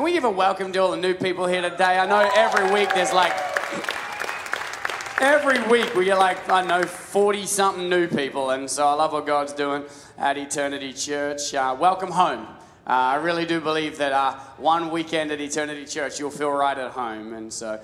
Can we give a welcome to all the new people here today? I know every week there's like, every week we get like, I don't know, 40-something new people. And so I love what God's doing at Eternity Church. Welcome home. I really do believe that one weekend at Eternity Church, you'll feel right at home. And so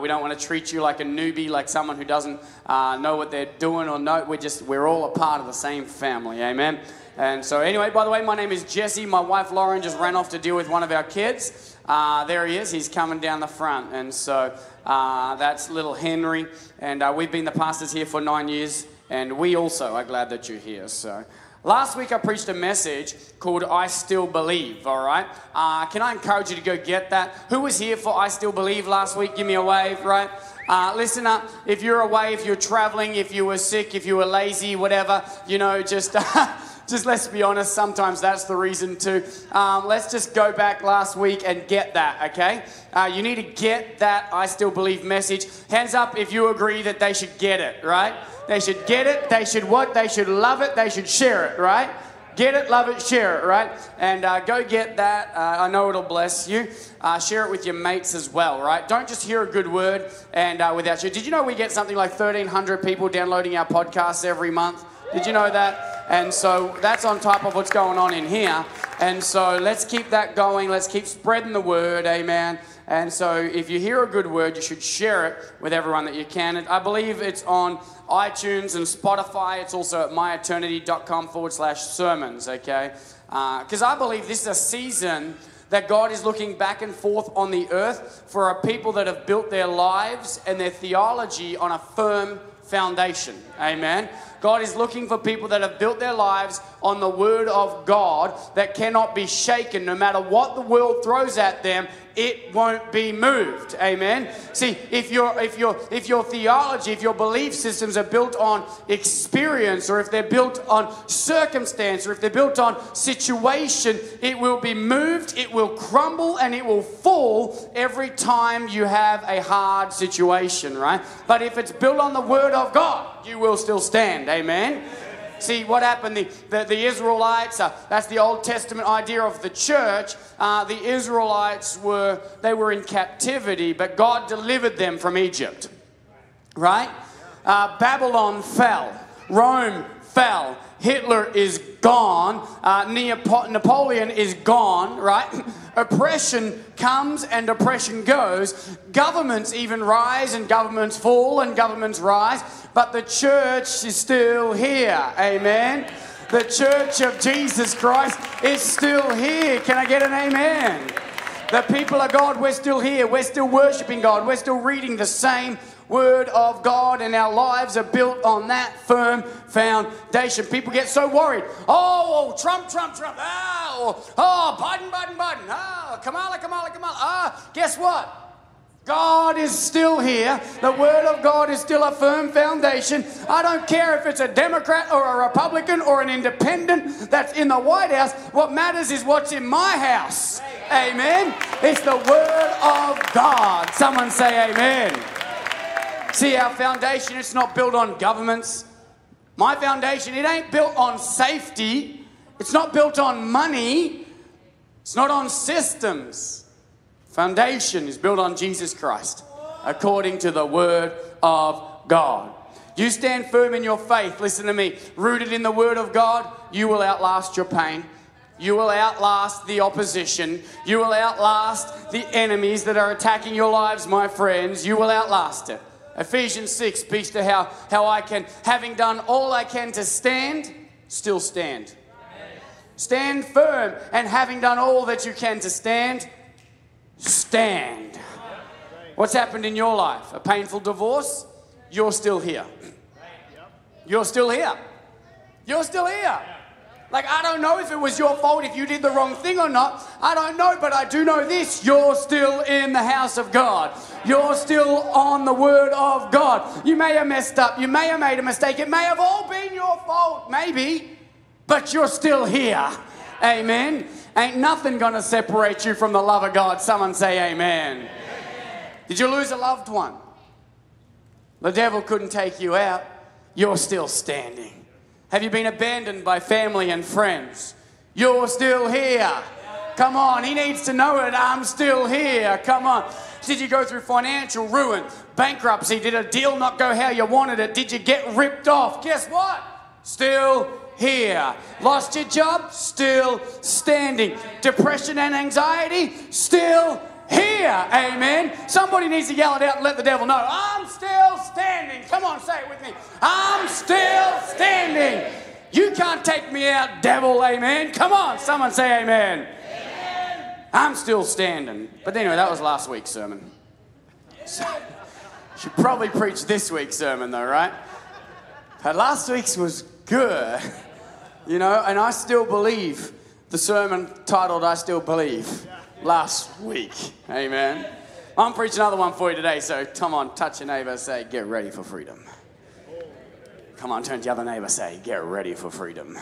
we don't want to treat you like a newbie, like someone who doesn't know what they're doing or know. We're all a part of the same family. Amen. And so anyway, by the way, my name is Jesse. My wife, Lauren, just ran off to deal with one of our kids. There he is. He's coming down the front. And so that's little Henry. And we've been the pastors here for 9 years. And we also are glad that you're here. So last week I preached a message called I Still Believe, all right? Can I encourage you to go get that? Who was here for I Still Believe last week? Give me a wave, right? Listen up, if you're away, if you're traveling, if you were sick, if you were lazy, whatever, you know, just let's be honest, sometimes that's the reason too. Let's just go back last week and get that, okay? You need to get that I Still Believe message. Hands up if you agree that they should get it, right? They should get it, they should what? They should love it, they should share it, right? Get it, love it, share it, right? And go get that. I know it'll bless you. Share it with your mates as well, right? Don't just hear a good word and without you. Did you know we get something like 1,300 people downloading our podcasts every month? Did you know that? And so that's on top of what's going on in here. And so let's keep that going. Let's keep spreading the word, amen. And so if you hear a good word, you should share it with everyone that you can. And I believe it's on iTunes and Spotify. It's also at myeternity.com/sermons, okay? Because I believe this is a season that God is looking back and forth on the earth for a people that have built their lives and their theology on a firm foundation, amen? God is looking for people that have built their lives on the Word of God that cannot be shaken. No matter what the world throws at them, it won't be moved. Amen. See, if your theology, if your belief systems are built on experience, or if they're built on circumstance, or if they're built on situation, it will be moved, it will crumble, and it will fall every time you have a hard situation, right? But if it's built on the Word of God, you will still stand. Amen. See, what happened, the Israelites, that's the Old Testament idea of the church. The Israelites were in captivity, but God delivered them from Egypt, right? Babylon fell. Rome fell. Hitler is gone. Napoleon is gone, right? Oppression comes and oppression goes. Governments even rise and governments fall and governments rise. But the church is still here. Amen. The church of Jesus Christ is still here. Can I get an amen? The people of God, we're still here. We're still worshiping God. We're still reading the same Word of God, and our lives are built on that firm foundation. People get so worried. Oh, Trump, Trump, Trump. Oh, Biden, Biden, Biden. Oh, Kamala, Kamala, Kamala. Guess what? God is still here. The Word of God is still a firm foundation. I don't care if it's a Democrat or a Republican or an independent that's in the White House. What matters is what's in my house. Amen. It's the Word of God. Someone say amen. See, our foundation, it's not built on governments. My foundation, it ain't built on safety. It's not built on money. It's not on systems. Foundation is built on Jesus Christ, according to the Word of God. You stand firm in your faith, listen to me, rooted in the Word of God, you will outlast your pain. You will outlast the opposition. You will outlast the enemies that are attacking your lives, my friends. You will outlast it. Ephesians 6 speaks to how I can, having done all I can to stand, still stand. Stand firm, and having done all that you can to stand, stand. What's happened in your life? A painful divorce? You're still here. You're still here. You're still here. Like, I don't know if it was your fault, if you did the wrong thing or not. I don't know, but I do know this. You're still in the house of God. You're still on the Word of God. You may have messed up. You may have made a mistake. It may have all been your fault, maybe, but you're still here. Amen. Ain't nothing going to separate you from the love of God. Someone say amen. Amen. Did you lose a loved one? The devil couldn't take you out. You're still standing. Have you been abandoned by family and friends? You're still here. Come on. He needs to know it. I'm still here. Come on. Did you go through financial ruin, bankruptcy? Did a deal not go how you wanted it? Did you get ripped off? Guess what? Still here. Lost your job? Still standing. Depression and anxiety? Still here. Amen. Somebody needs to yell it out and let the devil know. I'm still standing. Come on, say it with me. I'm still standing. You can't take me out, devil. Amen. Come on, someone say amen. I'm still standing. But anyway, that was last week's sermon. So, should probably preach this week's sermon though, right? But last week's was good. You know, and I still believe the sermon titled I Still Believe last week. Amen. I'm preaching another one for you today, so come on, touch your neighbor, say, get ready for freedom. Come on, turn to your other neighbor, say, get ready for freedom.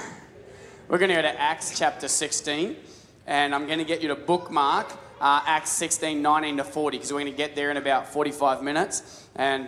We're going to go to Acts chapter 16. And I'm going to get you to bookmark Acts 16, 19 to 40, because we're going to get there in about 45 minutes. And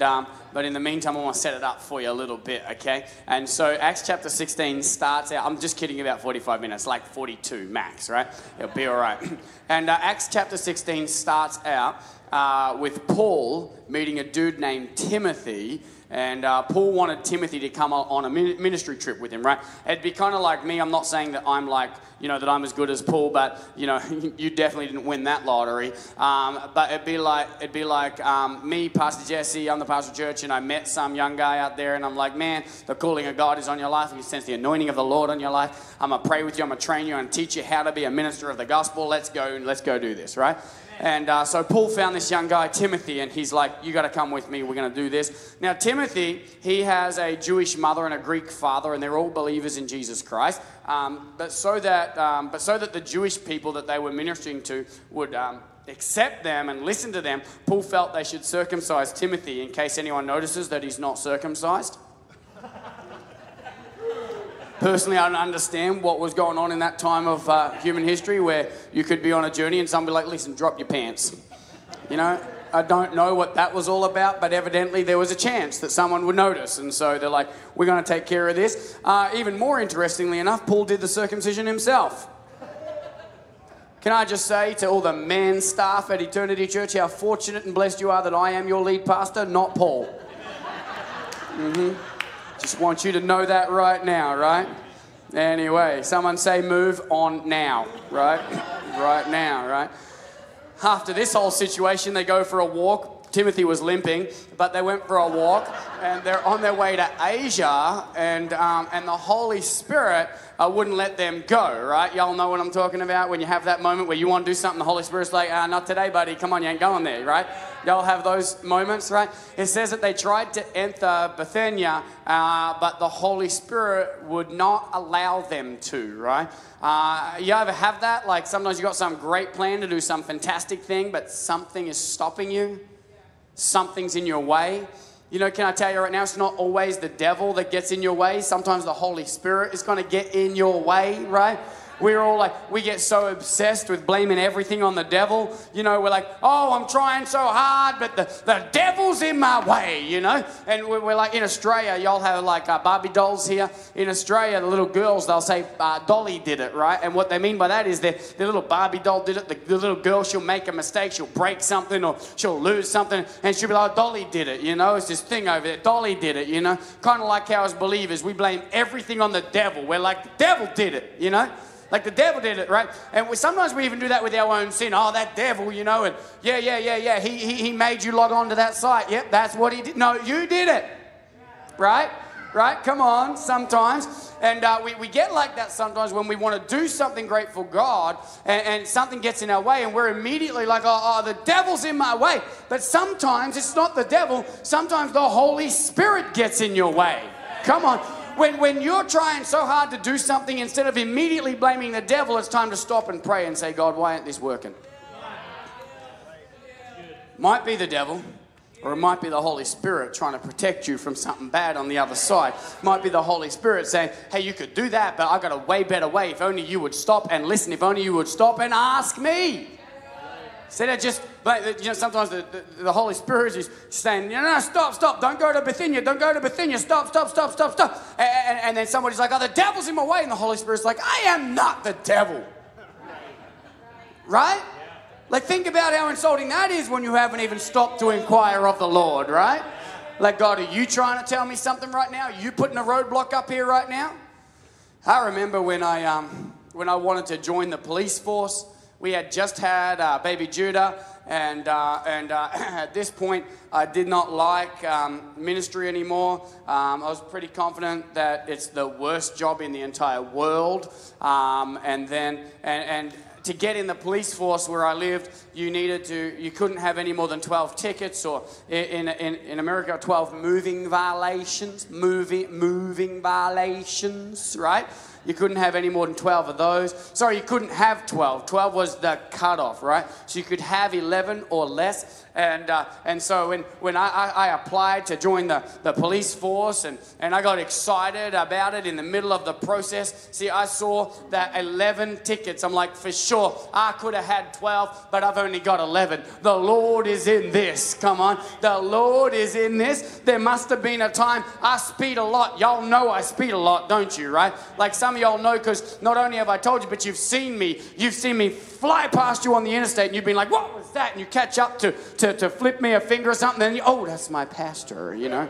but in the meantime, I want to set it up for you a little bit, okay? And so Acts chapter 16 starts out, I'm just kidding about 45 minutes, like 42 max, right? It'll be all right. And Acts chapter 16 starts out with Paul meeting a dude named Timothy. And Paul wanted Timothy to come on a ministry trip with him, right? It'd be kind of like me. I'm not saying that I'm like, you know, that I'm as good as Paul, but, you know, you definitely didn't win that lottery. But it'd be like me, Pastor Jesse, I'm the pastor of church, and I met some young guy out there, and I'm like, man, the calling of God is on your life. You sense the anointing of the Lord on your life. I'm going to pray with you. I'm going to train you and teach you how to be a minister of the gospel. Let's go do this, right? And so Paul found this young guy, Timothy, and he's like, you got to come with me. We're going to do this. Now, Timothy, he has a Jewish mother and a Greek father, and they're all believers in Jesus Christ. But so that the Jewish people that they were ministering to would accept them and listen to them, Paul felt they should circumcise Timothy in case anyone notices that he's not circumcised. Personally, I don't understand what was going on in that time of human history where you could be on a journey and someone be like, listen, drop your pants. You know, I don't know what that was all about, but evidently there was a chance that someone would notice. And so they're like, we're going to take care of this. Even more interestingly enough, Paul did the circumcision himself. Can I just say to all the men staff at Eternity Church, how fortunate and blessed you are that I am your lead pastor, not Paul. Mm-hmm. Just want you to know that right now, right? Anyway, someone say move on now, right? Right now, right? After this whole situation, they go for a walk. Timothy was limping, but they went for a walk, and they're on their way to Asia, and the Holy Spirit wouldn't let them go, right? Y'all know what I'm talking about? When you have that moment where you want to do something, the Holy Spirit's like, not today, buddy. Come on, you ain't going there, right? Y'all have those moments, right? It says that they tried to enter Bithynia, but the Holy Spirit would not allow them to, right? You ever have that? Like sometimes you got some great plan to do some fantastic thing, but something is stopping you. Something's in your way. You know, can I tell you right now, it's not always the devil that gets in your way. Sometimes the Holy Spirit is going to get in your way, right? We're all like, we get so obsessed with blaming everything on the devil. You know, we're like, oh, I'm trying so hard, but the devil's in my way, you know. And we're like in Australia, y'all have like Barbie dolls here. In Australia, the little girls, they'll say, Dolly did it, right? And what they mean by that is the little Barbie doll did it. The little girl, she'll make a mistake. She'll break something or she'll lose something. And she'll be like, oh, Dolly did it, you know. It's this thing over there. Dolly did it, you know. Kind of like how as believers, we blame everything on the devil. We're like, the devil did it, you know. Like the devil did it, right? And sometimes we even do that with our own sin. Oh, that devil, you know, and yeah. He made you log on to that site. Yep, that's what he did. No, you did it, right? Right? Come on, sometimes. And we get like that sometimes when we want to do something great for God and something gets in our way and we're immediately like, oh, the devil's in my way. But sometimes it's not the devil. Sometimes the Holy Spirit gets in your way. Come on. When you're trying so hard to do something, instead of immediately blaming the devil, it's time to stop and pray and say, God, why ain't this working? Might be the devil, or it might be the Holy Spirit trying to protect you from something bad on the other side. Might be the Holy Spirit saying, hey, you could do that, but I got a way better way. If only you would stop and listen. If only you would stop and ask me. Instead of just, you know, sometimes the Holy Spirit is saying, no, stop, don't go to Bithynia, stop. And then somebody's like, oh, the devil's in my way. And the Holy Spirit's like, I am not the devil. right? Like, think about how insulting that is when you haven't even stopped to inquire of the Lord, right? Like, God, are you trying to tell me something right now? Are you putting a roadblock up here right now? I remember when I wanted to join the police force, we had just had baby Judah, and at this point, I did not like ministry anymore. I was pretty confident that it's the worst job in the entire world, and to get in the police force where I lived, you couldn't have any more than 12 tickets, or in America, 12 moving violations, right? You couldn't have any more than 12 of those. Sorry, you couldn't have 12. 12 was the cutoff, right? So you could have 11 or less. And so when I applied to join the police force, and I got excited about it in the middle of the process. See, I saw that 11 tickets. I'm like, for sure, I could have had 12, but I've only got 11. The Lord is in this. Come on. The Lord is in this. There must have been a time I speed a lot. Y'all know I speed a lot, don't you, right? Like, some of y'all know, because not only have I told you, but you've seen me fly past you on the interstate, and you've been like, what was that? And you catch up to flip me a finger or something, and that's my pastor, you know.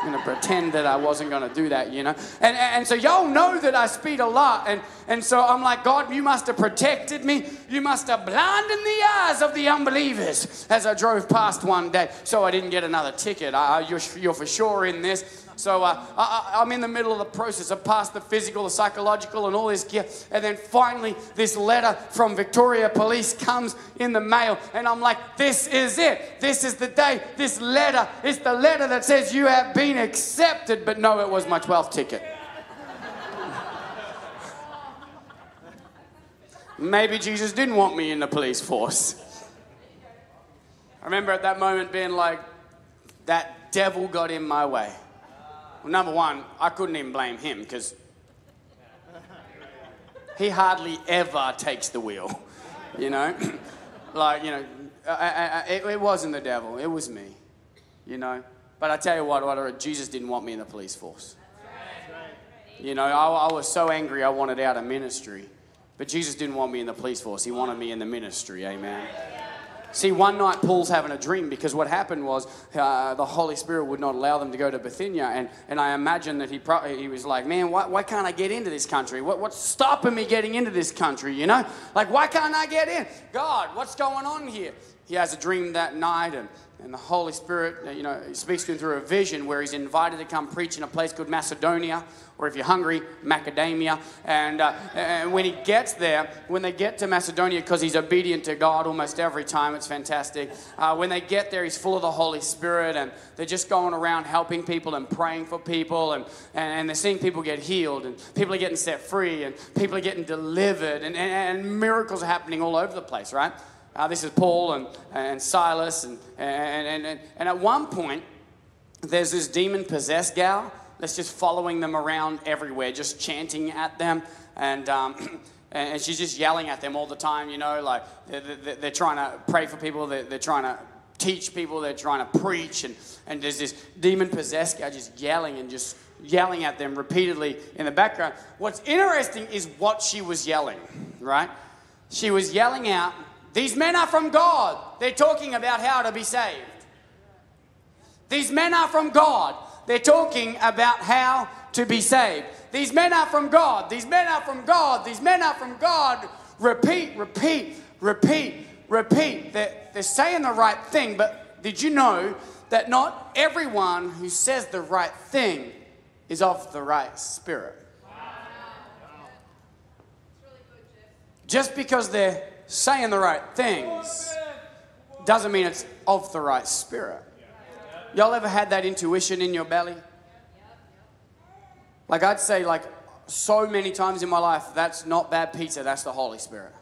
I'm going to pretend that I wasn't going to do that, you know. And so y'all know that I speed a lot. And so I'm like, God, you must have protected me. You must have blinded the eyes of the unbelievers as I drove past one day. So I didn't get another ticket. You're for sure in this. So I'm in the middle of the process. I've passed the physical, the psychological, and all this gear. And then finally, this letter from Victoria Police comes in the mail. And I'm like, this is it. This is the day. This letter is the letter that says you have been accepted. But no, it was my 12th ticket. Maybe Jesus didn't want me in the police force. I remember at that moment being like, that devil got in my way. Well, number one, I couldn't even blame him, because he hardly ever takes the wheel, you know. Like, you know, it wasn't the devil. It was me, you know. But I tell you what, Jesus didn't want me in the police force. You know, I was so angry I wanted out of ministry. But Jesus didn't want me in the police force. He wanted me in the ministry, amen. See, one night Paul's having a dream, because what happened was the Holy Spirit would not allow them to go to Bithynia. And I imagine that he was like, man, why can't I get into this country? What's stopping me getting into this country, you know? Like, why can't I get in? God, what's going on here? He has a dream that night, and the Holy Spirit, you know, speaks to him through a vision where he's invited to come preach in a place called Macedonia, or if you're hungry, Macadamia. And when he gets there, when they get to Macedonia, because he's obedient to God almost every time, it's fantastic. When they get there, he's full of the Holy Spirit, and they're just going around helping people and praying for people, and they're seeing people get healed, and people are getting set free, and people are getting delivered, and miracles are happening all over the place, right? This is Paul and Silas, and at one point, there's this demon-possessed gal that's just following them around everywhere, just chanting at them, and she's just yelling at them all the time, you know, like they're trying to pray for people, they're trying to teach people, they're trying to preach, and there's this demon-possessed gal just yelling at them repeatedly in the background. What's interesting is what she was yelling, right? She was yelling out, these men are from God. They're talking about how to be saved. These men are from God. They're talking about how to be saved. These men are from God. These men are from God. These men are from God. Repeat, repeat, repeat, repeat. They're saying the right thing, but did you know that not everyone who says the right thing is of the right spirit? Wow. That's really good, Jesse. Just because they're saying the right things doesn't mean it's of the right spirit. Y'all ever had that intuition in your belly? Like, I'd say, like, so many times in my life, that's not bad pizza, that's the Holy Spirit.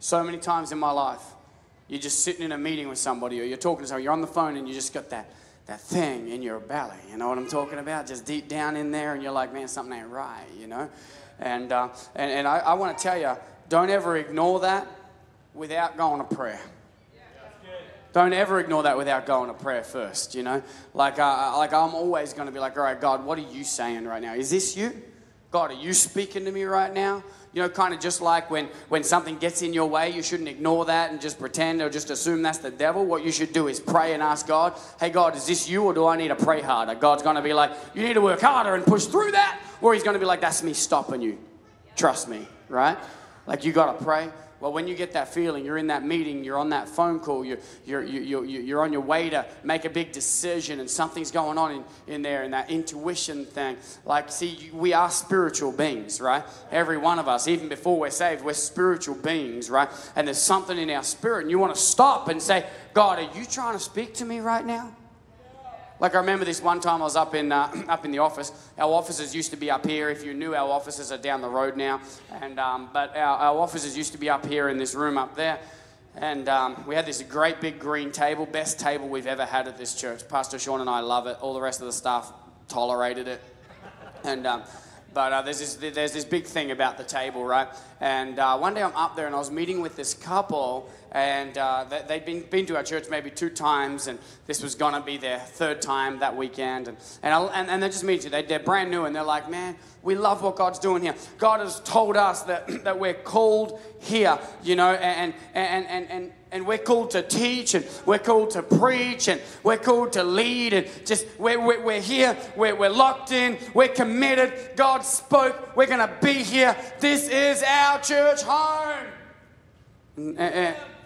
So many times in my life, you're just sitting in a meeting with somebody, or you're talking to somebody, you're on the phone, and you just got that thing in your belly. You know what I'm talking about? Just deep down in there, and you're like, man, something ain't right, you know? And I want to tell you, don't ever ignore that without going to prayer. Don't ever ignore that without going to prayer first, you know. Like I'm always going to be like, all right, God, what are you saying right now? Is this you? God, are you speaking to me right now? You know, kind of just like when something gets in your way, you shouldn't ignore that and just pretend or just assume that's the devil. What you should do is pray and ask God, hey, God, is this you or do I need to pray harder? God's going to be like, you need to work harder and push through that. Or he's going to be like, that's me stopping you. Trust me, right? Like you got to pray. Well, when you get that feeling, you're in that meeting, you're on that phone call, you're on your way to make a big decision and something's going on in there and that intuition thing. Like, see, we are spiritual beings, right? Every one of us, even before we're saved, we're spiritual beings, right? And there's something in our spirit and you want to stop and say, God, are you trying to speak to me right now? Like I remember this one time I was up in the office. Our offices used to be up here. If you knew, our offices are down the road now. And but our offices used to be up here in this room up there. And we had this great big green table, best table we've ever had at this church. Pastor Sean and I love it. All the rest of the staff tolerated it. And but there's this big thing about the table, right? And one day I'm up there and I was meeting with this couple. And they'd been to our church maybe 2 times, and this was going to be their 3rd time that weekend. And they're just meeting. They're brand new, and they're like, man, we love what God's doing here. God has told us that we're called here, you know, and we're called to teach, and we're called to preach, and we're called to lead, and just we're here, we're locked in, we're committed. God spoke, we're going to be here. This is our church home.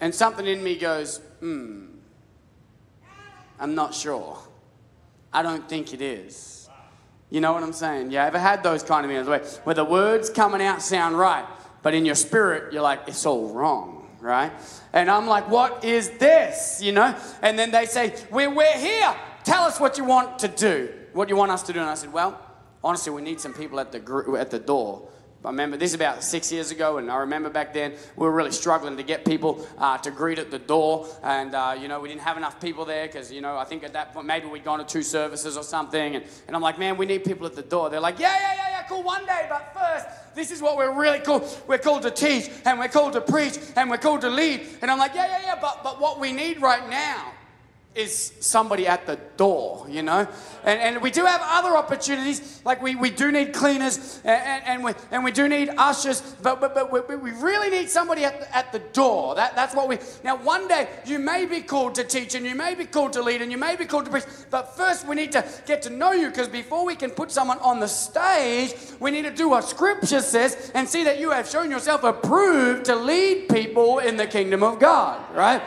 And something in me goes, I'm not sure. I don't think it is. You know what I'm saying? You ever had those kind of meetings where the words coming out sound right, but in your spirit, you're like, it's all wrong, right? And I'm like, what is this, you know? And then they say, we're here. Tell us what you want to do, what you want us to do. And I said, well, honestly, we need some people at the door. I remember this about 6 years ago, and I remember back then we were really struggling to get people to greet at the door, and you know, we didn't have enough people there because, you know, I think at that point maybe we'd gone to 2 services or something, and I'm like, man, we need people at the door. They're like, yeah, cool, one day, but first, this is what we're really called. We're called to teach, and we're called to preach, and we're called to lead. And I'm like, yeah, but what we need right now is somebody at the door, you know? And we do have other opportunities, like we do need cleaners, and we do need ushers, but we really need somebody at the door. That's what we... Now, one day, you may be called to teach, and you may be called to lead, and you may be called to preach, but first we need to get to know you, because before we can put someone on the stage, we need to do what Scripture says and see that you have shown yourself approved to lead people in the kingdom of God, right?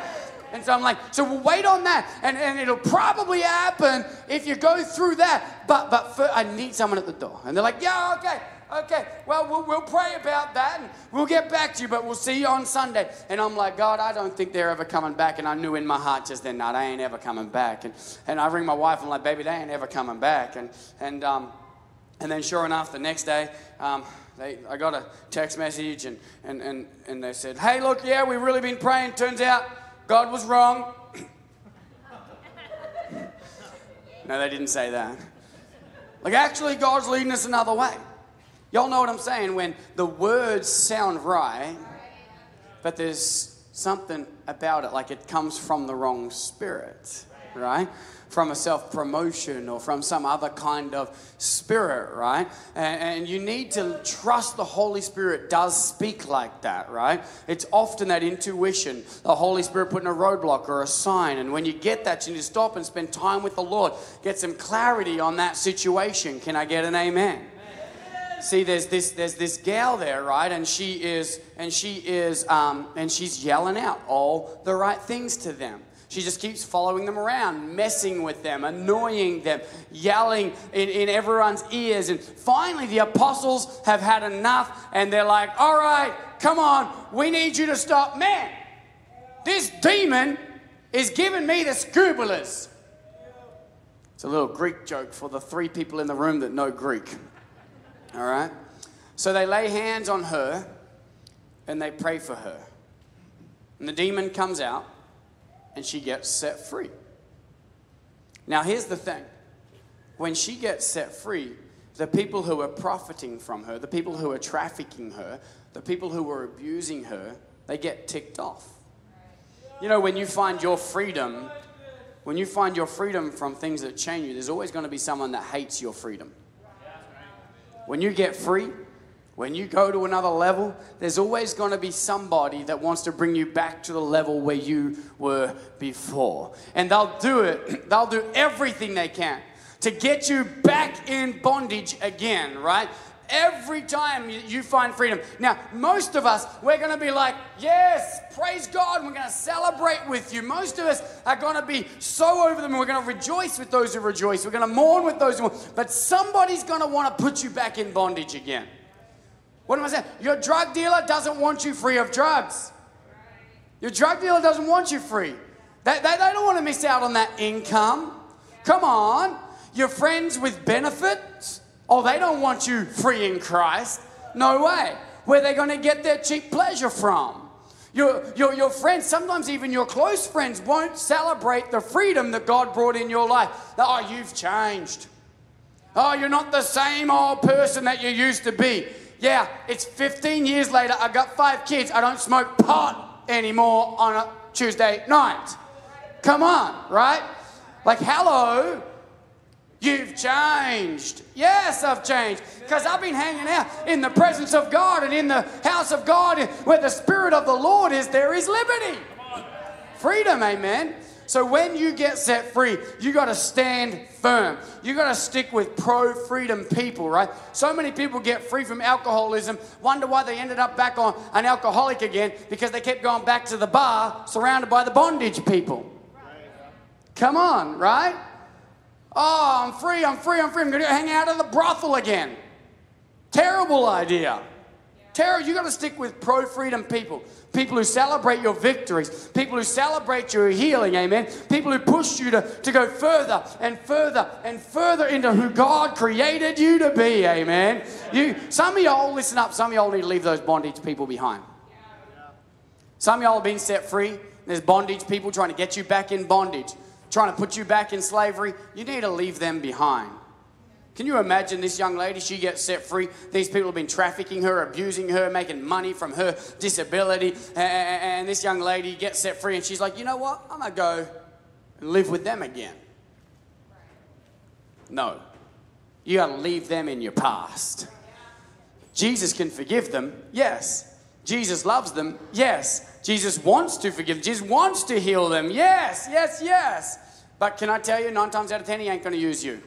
And so I'm like, so we'll wait on that, and it'll probably happen if you go through that, but first, I need someone at the door. And they're like, yeah, okay, well, we'll pray about that, and we'll get back to you, but we'll see you on Sunday. And I'm like, God, I don't think they're ever coming back. And I knew in my heart just then, no, they ain't ever coming back. And I ring my wife, I'm like, baby, they ain't ever coming back. And then sure enough, the next day, I got a text message, and they said, hey, look, yeah, we've really been praying. Turns out God was wrong. No, they didn't say that. Like, actually, God's leading us another way. Y'all know what I'm saying? When the words sound right, but there's something about it, like it comes from the wrong spirit, right? From a self-promotion or from some other kind of spirit, right? And you need to trust the Holy Spirit does speak like that, right? It's often that intuition, the Holy Spirit putting a roadblock or a sign, and when you get that, you need to stop and spend time with the Lord. Get some clarity on that situation. Can I get an amen? See, there's this gal there, right? And she's yelling out all the right things to them. She just keeps following them around, messing with them, annoying them, yelling in everyone's ears. And finally, the apostles have had enough, and they're like, all right, come on, we need you to stop. Man, this demon is giving me the scubulas. It's a little Greek joke for the 3 people in the room that know Greek. All right? So they lay hands on her, and they pray for her. And the demon comes out. And she gets set free. Now, here's the thing. When she gets set free, the people who are profiting from her, the people who are trafficking her, the people who are abusing her, they get ticked off. You know, when you find your freedom from things that chain you, there's always going to be someone that hates your freedom. when you get free, when you go to another level, there's always going to be somebody that wants to bring you back to the level where you were before. And they'll do it. They'll do everything they can to get you back in bondage again, right? Every time you find freedom. Now, most of us, we're going to be like, yes, praise God, we're going to celebrate with you. Most of us are going to be so over them. We're going to rejoice with those who rejoice. We're going to mourn with those who mourn. But somebody's going to want to put you back in bondage again. What am I saying? Your drug dealer doesn't want you free of drugs. Your drug dealer doesn't want you free. They don't want to miss out on that income. Come on. Your friends with benefits. Oh, they don't want you free in Christ. No way. Where are they going to get their cheap pleasure from? Your friends, sometimes even your close friends, won't celebrate the freedom that God brought in your life. Oh, you've changed. Oh, you're not the same old person that you used to be. Yeah, it's 15 years later. I've got 5 kids. I don't smoke pot anymore on a Tuesday night. Come on, right? Like, hello. You've changed. Yes, I've changed. Because I've been hanging out in the presence of God and in the house of God where the Spirit of the Lord is, there is liberty. Freedom, amen. So when you get set free, you got to stand firm. You got to stick with pro-freedom people, right? So many people get free from alcoholism, wonder why they ended up back on an alcoholic again, because they kept going back to the bar surrounded by the bondage people. Come on, right? Oh, I'm free, I'm free, I'm free. I'm going to hang out at the brothel again. Terrible idea. Terror, you got to stick with pro-freedom people. People who celebrate your victories. People who celebrate your healing, amen. People who push you to go further and further and further into who God created you to be, amen. Some of y'all, listen up, some of y'all need to leave those bondage people behind. Some of y'all have been set free. There's bondage people trying to get you back in bondage, trying to put you back in slavery. You need to leave them behind. Can you imagine this young lady? She gets set free. These people have been trafficking her, abusing her, making money from her disability. And this young lady gets set free and she's like, you know what? I'm going to go and live with them again. No. You got to leave them in your past. Jesus can forgive them. Yes. Jesus loves them. Yes. Jesus wants to forgive them. Jesus wants to heal them. Yes, yes, yes. But can I tell you, 9 times out of 10, he ain't going to use you.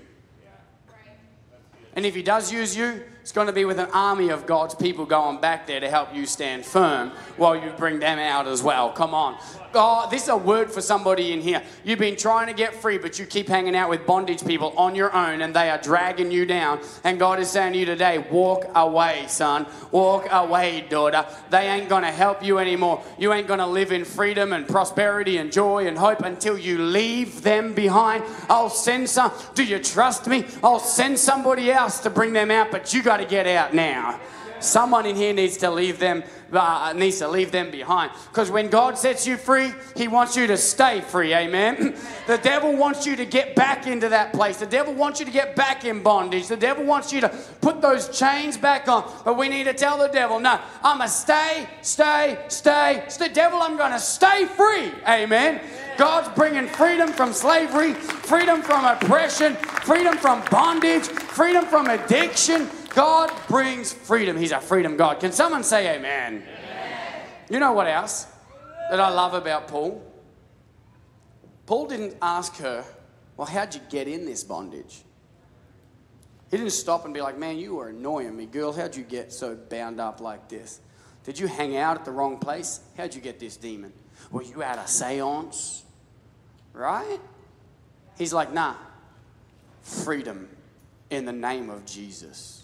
And if he does use you, it's going to be with an army of God's people going back there to help you stand firm while you bring them out as well. Come on. Oh, this is a word for somebody in here. You've been trying to get free, but you keep hanging out with bondage people on your own, and they are dragging you down. And God is saying to you today, walk away, son. Walk away, daughter. They ain't going to help you anymore. You ain't going to live in freedom and prosperity and joy and hope until you leave them behind. I'll send some. Do you trust me? I'll send somebody else to bring them out, but you got to get out now. Someone in here needs to leave them behind. Because when God sets you free, he wants you to stay free, amen? The devil wants you to get back into that place. The devil wants you to get back in bondage. The devil wants you to put those chains back on. But we need to tell the devil, no, I'm going to stay. It's the devil, I'm going to stay free, amen? God's bringing freedom from slavery, freedom from oppression, freedom from bondage, freedom from addiction. God brings freedom. He's a freedom God. Can someone say amen? Amen? You know what else that I love about Paul? Paul didn't ask her, well, how'd you get in this bondage? He didn't stop and be like, man, you were annoying me. Girl, how'd you get so bound up like this? Did you hang out at the wrong place? How'd you get this demon? Were you at a seance? Right? He's like, nah, freedom in the name of Jesus.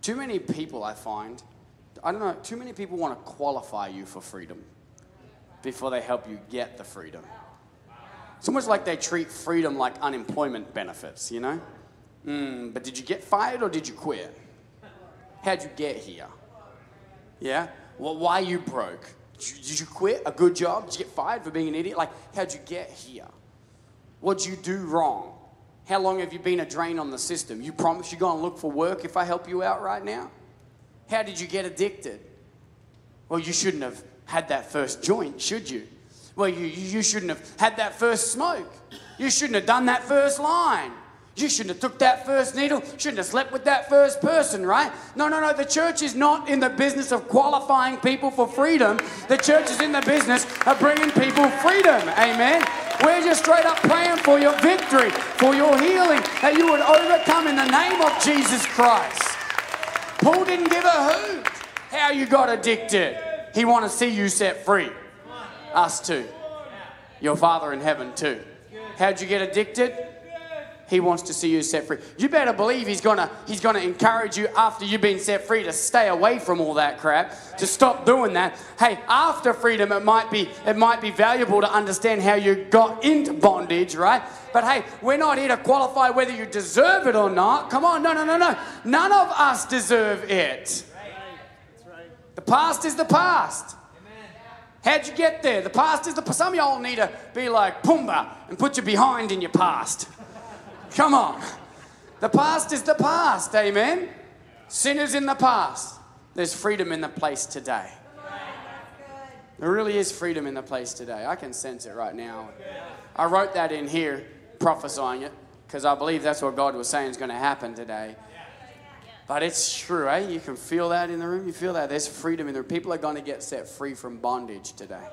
Too many people, I find, I don't know, too many people want to qualify you for freedom before they help you get the freedom. It's almost like they treat freedom like unemployment benefits, you know? But did you get fired or did you quit? How'd you get here? Yeah? Well, why are you broke? Did you quit a good job? Did you get fired for being an idiot? Like, how'd you get here? What'd you do wrong? How long have you been a drain on the system? You promise you're going to look for work if I help you out right now? How did you get addicted? Well, you shouldn't have had that first joint, should you? Well, you shouldn't have had that first smoke. You shouldn't have done that first line. You shouldn't have took that first needle. Shouldn't have slept with that first person, right? No, no, no. The church is not in the business of qualifying people for freedom. The church is in the business of bringing people freedom. Amen. We're just straight up praying for your victory, for your healing, that you would overcome in the name of Jesus Christ. Paul didn't give a hoot how you got addicted. He wants to see you set free. Us too. Your Father in heaven too. How'd you get addicted? He wants to see you set free. You better believe he's gonna encourage you after you've been set free to stay away from all that crap, to stop doing that. Hey, after freedom, it might be valuable to understand how you got into bondage, right? But hey, we're not here to qualify whether you deserve it or not. Come on, no, no, no, no. None of us deserve it. The past is the past. How'd you get there? The past is the past. Some of y'all need to be like Pumba and put you behind in your past. Come on. The past is the past, amen? Sin is in the past. There's freedom in the place today. There really is freedom in the place today. I can sense it right now. I wrote that in here, prophesying it, because I believe that's what God was saying is going to happen today. But it's true, eh? You can feel that in the room. You feel that. There's freedom in the room. People are going to get set free from bondage today.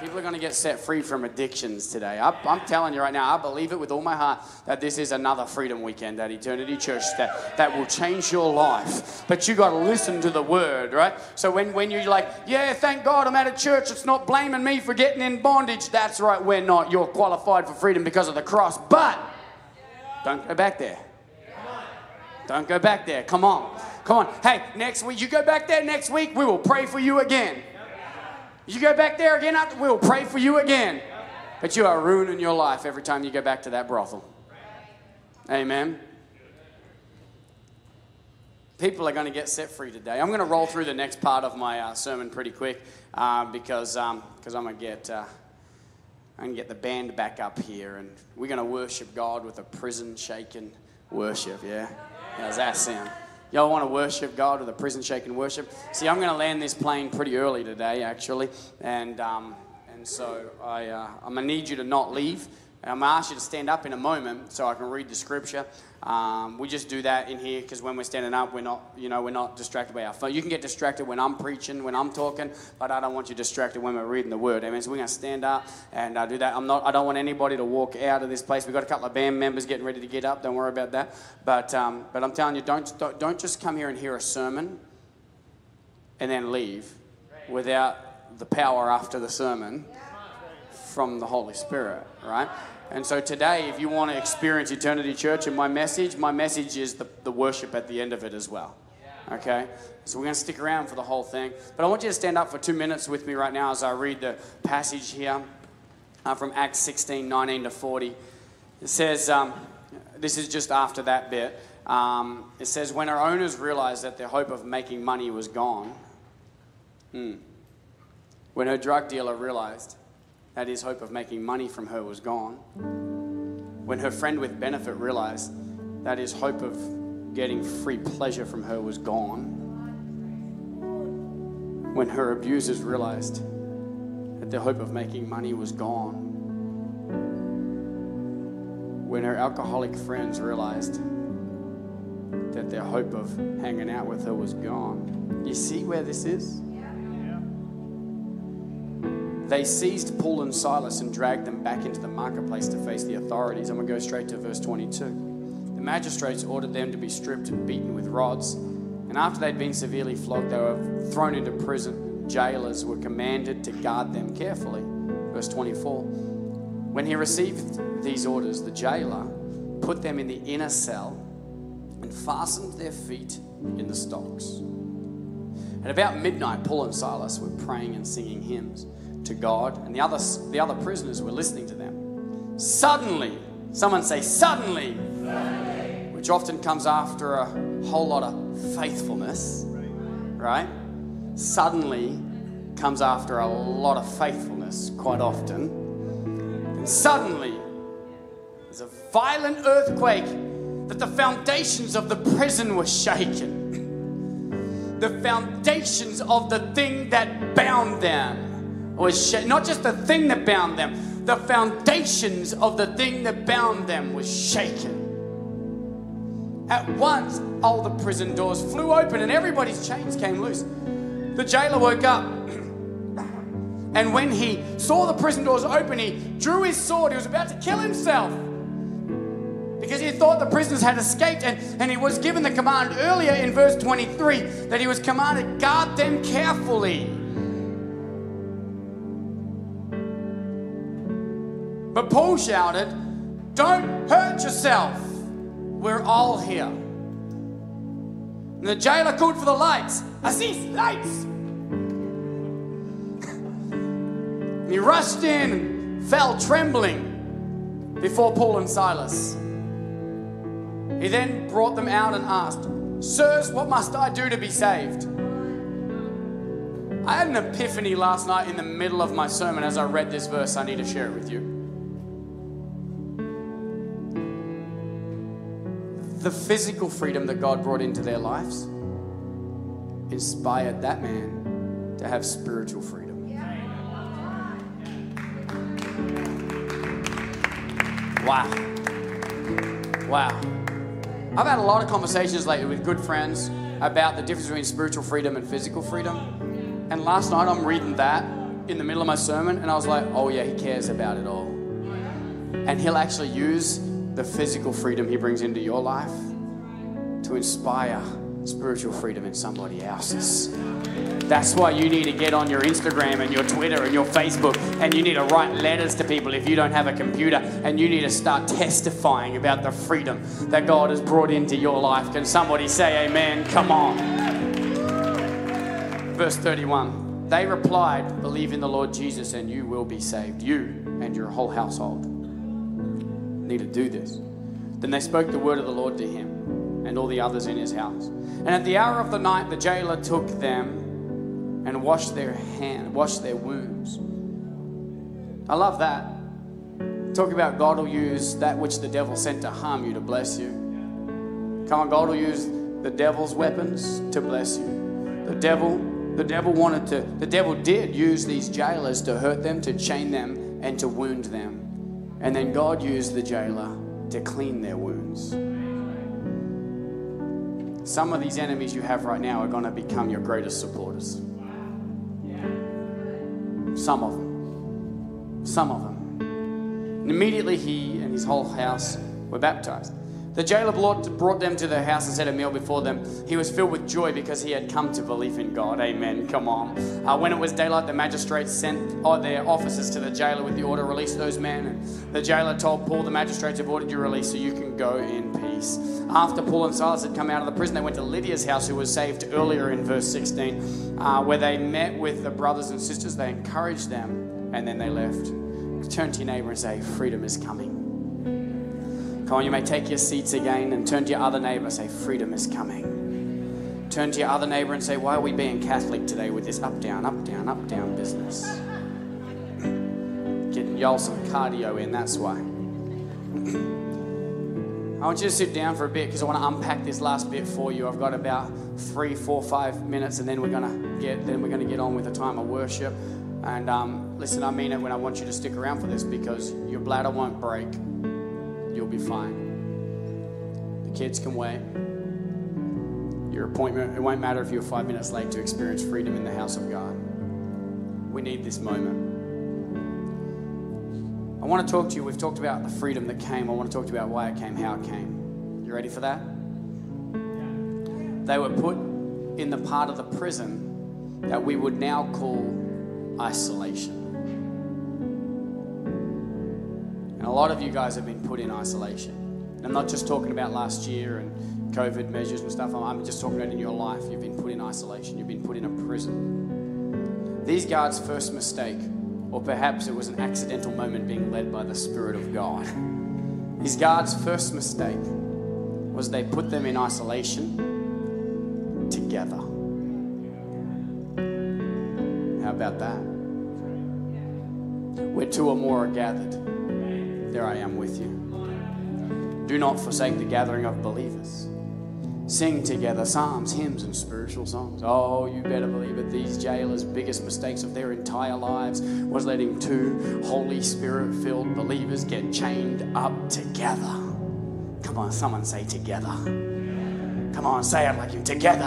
People are going to get set free from addictions today. I'm telling you right now, I believe it with all my heart that this is another freedom weekend at Eternity Church that will change your life. But you got to listen to the word, right? So when you're like, yeah, thank God I'm at a church that's not blaming me for getting in bondage. That's right, we're not. You're qualified for freedom because of the cross. But don't go back there. Don't go back there. Come on. Come on. Hey, next week, you go back there next week, we will pray for you again. You go back there again, we'll pray for you again. But you are ruining your life every time you go back to that brothel. Amen. People are going to get set free today. I'm going to roll through the next part of my sermon pretty quick because I'm going to get the band back up here. And we're going to worship God with a prison-shaking worship, yeah? How's that sound? Y'all want to worship God with a prison-shaking worship? See, I'm going to land this plane pretty early today, actually. And so I'm going to need you to not leave. And I'm going to ask you to stand up in a moment so I can read the scripture. We just do that in here because when we're standing up, we're not distracted by our phone. You can get distracted when I'm preaching, when I'm talking, but I don't want you distracted when we're reading the word. Amen. So we're going to stand up and do that. I don't want anybody to walk out of this place. We've got a couple of band members getting ready to get up. Don't worry about that. But I'm telling you, don't just come here and hear a sermon and then leave without the power after the sermon from the Holy Spirit, right? And so today, if you want to experience Eternity Church and my message is the worship at the end of it as well. Okay? So we're going to stick around for the whole thing. But I want you to stand up for 2 minutes with me right now as I read the passage here from Acts 16:19-40. It says, this is just after that bit. It says, when our owners realized that their hope of making money was gone, when her drug dealer realized that his hope of making money from her was gone. When her friend with benefit realized that his hope of getting free pleasure from her was gone. When her abusers realized that their hope of making money was gone. When her alcoholic friends realized that their hope of hanging out with her was gone. You see where this is? They seized Paul and Silas and dragged them back into the marketplace to face the authorities. I'm going to go straight to verse 22. The magistrates ordered them to be stripped and beaten with rods. And after they'd been severely flogged, they were thrown into prison. Jailers were commanded to guard them carefully. Verse 24. When he received these orders, the jailer put them in the inner cell and fastened their feet in the stocks. At about midnight, Paul and Silas were praying and singing hymns to God, and the other prisoners were listening to them. Suddenly, someone say suddenly, which often comes after a whole lot of faithfulness, right? Suddenly comes after a lot of faithfulness quite often. And suddenly, there's a violent earthquake that the foundations of the prison were shaken. The foundations of the thing that bound them. Not just the thing that bound them, the foundations of the thing that bound them was shaken. At once, all the prison doors flew open and everybody's chains came loose. The jailer woke up, and when he saw the prison doors open, he drew his sword. He was about to kill himself because he thought the prisoners had escaped, and he was given the command earlier in verse 23 that he was commanded, guard them carefully. But Paul shouted, don't hurt yourself. We're all here. And the jailer called for the lights. I see lights. And he rushed in and fell trembling before Paul and Silas. He then brought them out and asked, sirs, what must I do to be saved? I had an epiphany last night in the middle of my sermon as I read this verse. I need to share it with you. The physical freedom that God brought into their lives inspired that man to have spiritual freedom. Yeah. Wow. Wow. I've had a lot of conversations lately with good friends about the difference between spiritual freedom and physical freedom. And last night I'm reading that in the middle of my sermon and I was like, oh yeah, he cares about it all. And he'll actually use the physical freedom he brings into your life to inspire spiritual freedom in somebody else's. That's why you need to get on your Instagram and your Twitter and your Facebook, and you need to write letters to people if you don't have a computer, and you need to start testifying about the freedom that God has brought into your life. Can somebody say amen? Come on. Verse 31, they replied, believe in the Lord Jesus and you will be saved, you and your whole household. Need to do this. Then they spoke the word of the Lord to him and all the others in his house. And at the hour of the night, the jailer took them and washed their wounds. I love that. Talk about God will use that which the devil sent to harm you to bless you. Come on, God will use the devil's weapons to bless you. The devil did use these jailers to hurt them, to chain them, and to wound them. And then God used the jailer to clean their wounds. Some of these enemies you have right now are going to become your greatest supporters. Some of them. And immediately he and his whole house were baptized. The jailer brought them to their house and set a meal before them. He was filled with joy because he had come to believe in God. Amen. Come on. When it was daylight, the magistrates sent their officers to the jailer with the order, release those men. And the jailer told Paul, the magistrates have ordered your release, so you can go in peace. After Paul and Silas had come out of the prison, they went to Lydia's house, who was saved earlier in verse 16, where they met with the brothers and sisters. They encouraged them, and then they left. Turn to your neighbor and say, freedom is coming. Come on, you may take your seats again and turn to your other neighbor and say, freedom is coming. Turn to your other neighbor and say, why are we being Catholic today with this up, down business? Getting y'all some cardio in, that's why. I want you to sit down for a bit because I want to unpack this last bit for you. I've got about 3, 4, 5 minutes, and then we're going to get on with a time of worship. And listen, I mean it when I want you to stick around for this, because your bladder won't break. You'll be fine. The kids can wait. Your appointment, it won't matter if you're 5 minutes late to experience freedom in the house of God. We need this moment. I want to talk to you. We've talked about the freedom that came. I want to talk to you about why it came, how it came. You ready for that? They were put in the part of the prison that we would now call isolation. A lot of you guys have been put in isolation. And I'm not just talking about last year and COVID measures and stuff. I'm just talking about in your life. You've been put in isolation. You've been put in a prison. These guards' first mistake, or perhaps it was an accidental moment being led by the Spirit of God. These guards' first mistake was they put them in isolation together. How about that? Where 2 or more are gathered, there I am with you. Do not forsake the gathering of believers. Sing together psalms, hymns, and spiritual songs. Oh, you better believe it. These jailers' biggest mistakes of their entire lives was letting 2 Holy Spirit-filled believers get chained up together. Come on, someone say together. Come on, say it like you. Together.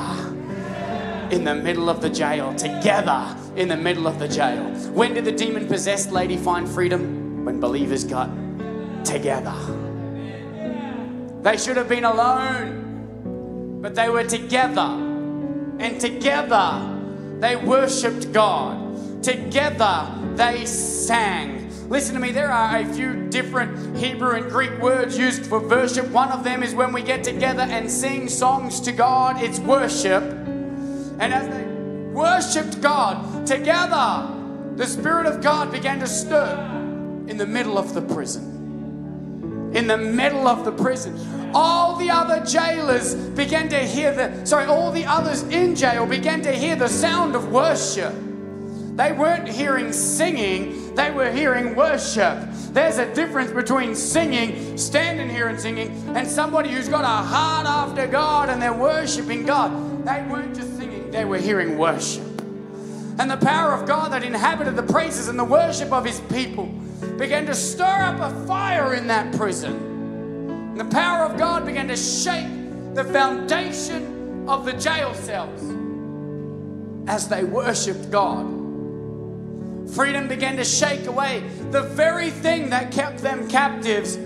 In the middle of the jail. Together. In the middle of the jail. When did the demon-possessed lady find freedom? When believers got together. They should have been alone, but they were together. And together they worshipped God. Together they sang. Listen to me, there are a few different Hebrew and Greek words used for worship. One of them is when we get together and sing songs to God, it's worship. And as they worshipped God together, the Spirit of God began to stir in the middle of the prison. In the middle of the prison. All the other jailers began to hear all the others in jail began to hear the sound of worship. They weren't hearing singing, they were hearing worship. There's a difference between singing, standing here and singing, and somebody who's got a heart after God and they're worshiping God. They weren't just singing, they were hearing worship. And the power of God that inhabited the praises and the worship of His people began to stir up a fire in that prison. And the power of God began to shake the foundation of the jail cells as they worshipped God. Freedom began to shake away the very thing that kept them captives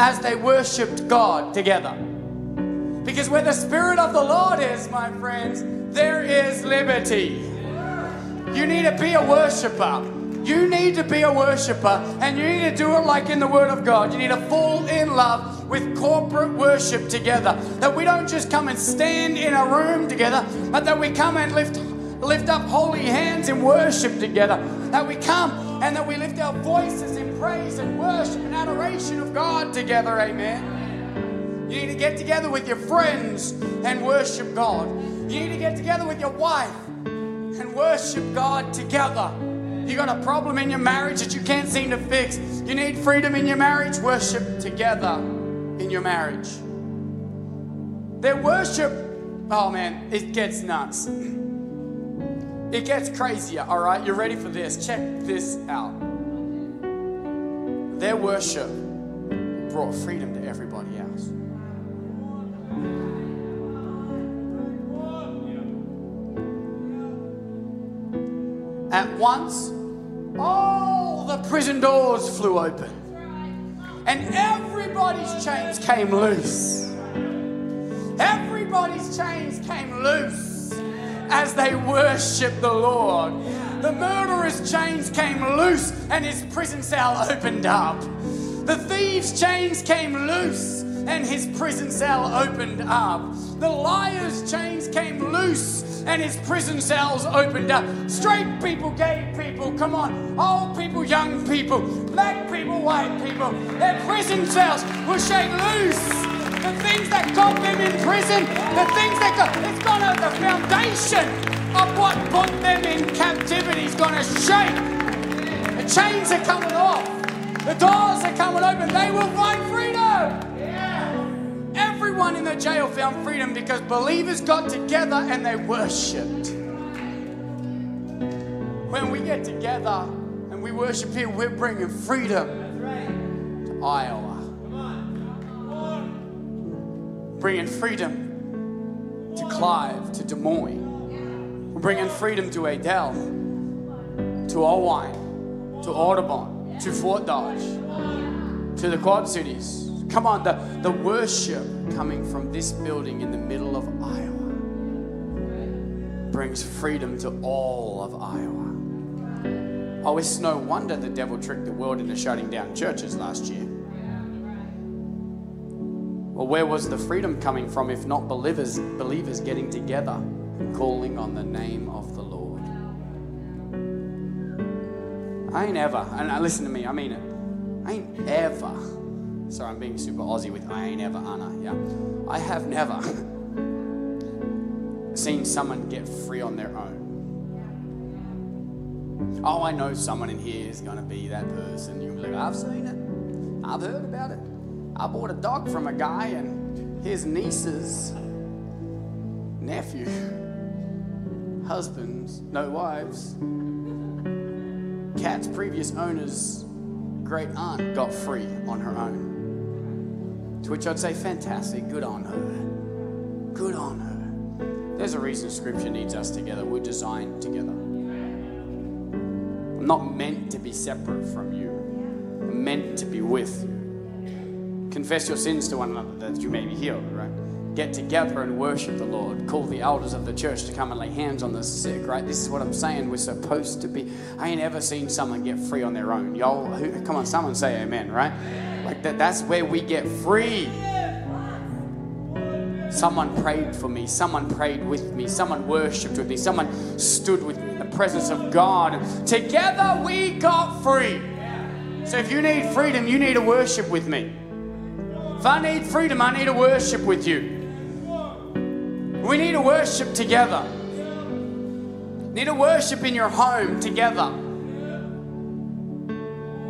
as they worshipped God together. Because where the Spirit of the Lord is, my friends, there is liberty. You need to be a worshiper. You need to be a worshiper, and you need to do it like in the Word of God. You need to fall in love with corporate worship together. That we don't just come and stand in a room together, but that we come and lift up holy hands in worship together. That we come and that we lift our voices in praise and worship and adoration of God together. Amen. You need to get together with your friends and worship God. You need to get together with your wife and worship God together. You got a problem in your marriage that you can't seem to fix. You need freedom in your marriage. Worship together in your marriage. Their worship, oh man, it gets nuts. It gets crazier, all right? You're ready for this. Check this out. Their worship brought freedom to everybody else. At once, all the prison doors flew open, and everybody's chains came loose. Everybody's chains came loose. As they worship the Lord, the murderer's chains came loose and his prison cell opened up. The thieves' chains came loose and his prison cell opened up. The liar's chains came loose and his prison cells opened up. Straight people, gay people, come on. Old people, young people, black people, white people. Their prison cells were shake loose. The things that got them in prison, the things that got... It's gone over the foundation of what put them in captivity. It's gonna shake. The chains are coming off. The doors are coming open. They will find freedom. Yeah. Everyone in the jail found freedom because believers got together and they worshipped. When we get together and we worship here, we're bringing freedom to Iowa. Bringing freedom to Clive, to Des Moines. We're bringing freedom to Adele, to Owine, to Audubon, to Fort Dodge, to the Quad Cities. Come on, the worship coming from this building in the middle of Iowa brings freedom to all of Iowa. Oh, it's no wonder the devil tricked the world into shutting down churches last year. Well, where was the freedom coming from if not believers getting together and calling on the name of the Lord? I ain't ever, and listen to me, I mean it. I ain't ever, sorry, I'm being super Aussie with I ain't ever, Anna, yeah. I have never seen someone get free on their own. Oh, I know someone in here is going to be that person. You're like, I've seen it. I've heard about it. I bought a dog from a guy and his niece's nephew, husbands, no wives, cat's previous owner's great aunt got free on her own. To which I'd say, fantastic, good on her. Good on her. There's a reason Scripture needs us together. We're designed together. I'm not meant to be separate from you. I'm meant to be with you. Confess your sins to one another that you may be healed, right? Get together and worship the Lord. Call the elders of the church to come and lay hands on the sick, right? This is what I'm saying. We're supposed to be. I ain't ever seen someone get free on their own. Y'all, come on, someone say amen, right? Like that's where we get free. Someone prayed for me. Someone prayed with me. Someone worshipped with me. Someone stood with me in the presence of God. Together we got free. So if you need freedom, you need to worship with me. If I need freedom, I need to worship with you. We need to worship together. Need to worship in your home together.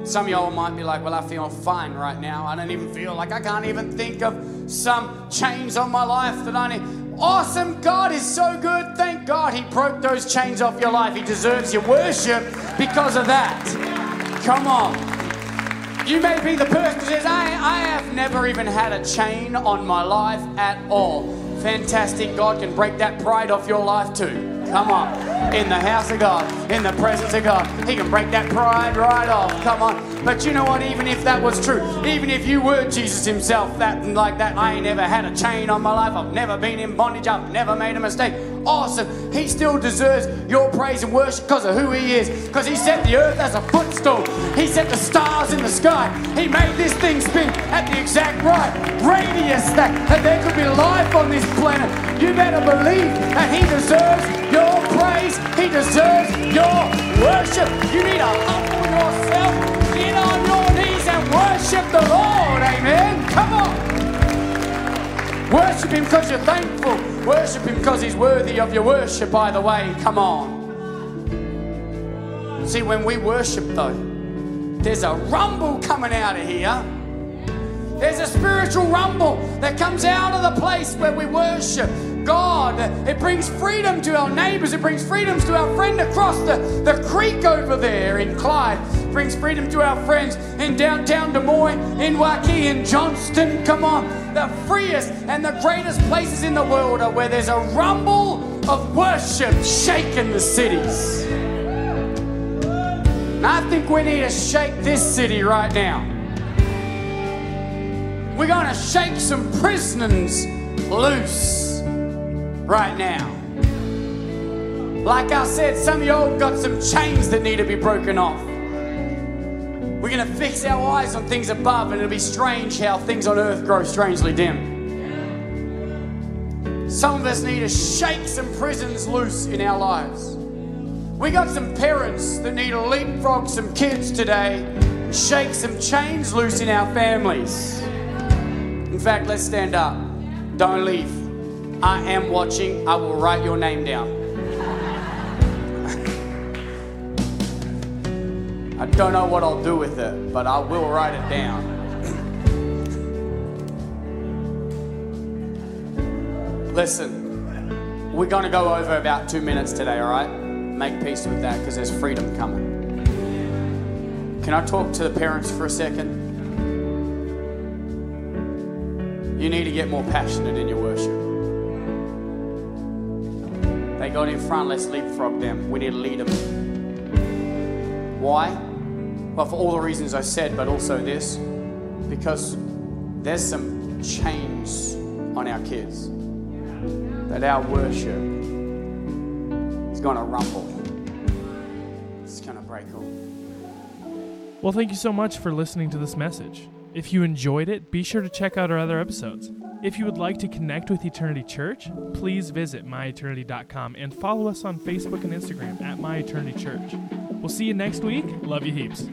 Some of y'all might be like, well, I feel fine right now. I don't even feel like I can't even think of some chains on my life that I need. Awesome. God is so good. Thank God He broke those chains off your life. He deserves your worship because of that. Come on. You may be the person who says, I have never even had a chain on my life at all. Fantastic. God can break that pride off your life too. Come on. In the house of God, in the presence of God, He can break that pride right off. Come on. But you know what? Even if that was true, even if you were Jesus Himself, I ain't ever had a chain on my life. I've never been in bondage. I've never made a mistake. Awesome. He still deserves your praise and worship because of who He is. Because He set the earth as a footstool. He set the stars in the sky. He made this thing spin at the exact right radius that there could be life on this planet. You better believe that He deserves your praise. He deserves your worship. You need to humble yourself, get on your knees and worship the Lord. Amen. Come on. Worship Him because you're thankful. Worship Him because He's worthy of your worship, by the way. Come on. See, when we worship, though, there's a rumble coming out of here. There's a spiritual rumble that comes out of the place where we worship God. It brings freedom to our neighbours. It brings freedom to our friend across the creek over there in Clyde. It brings freedom to our friends in downtown Des Moines, in Waukee, in Johnston. Come on. The freest and the greatest places in the world are where there's a rumble of worship shaking the cities. And I think we need to shake this city right now. We're going to shake some prisoners loose. Right now. Like I said, some of y'all got some chains that need to be broken off. We're going to fix our eyes on things above, and it'll be strange how things on earth grow strangely dim. Some of us need to shake some prisons loose in our lives. We got some parents that need to leapfrog some kids today and shake some chains loose in our families. In fact, let's stand up. Don't leave. I am watching. I will write your name down. I don't know what I'll do with it, but I will write it down. Listen, we're going to go over about 2 minutes today, all right? Make peace with that because there's freedom coming. Can I talk to the parents for a second? You need to get more passionate in your worship. They got in front, let's leapfrog them. We need to lead them. Why? Well, for all the reasons I said, but also this. Because there's some chains on our kids that our worship is going to rumble. It's going to break off. Well, thank you so much for listening to this message. If you enjoyed it, be sure to check out our other episodes. If you would like to connect with Eternity Church, please visit myeternity.com and follow us on Facebook and Instagram at myeternity church. We'll see you next week. Love you heaps.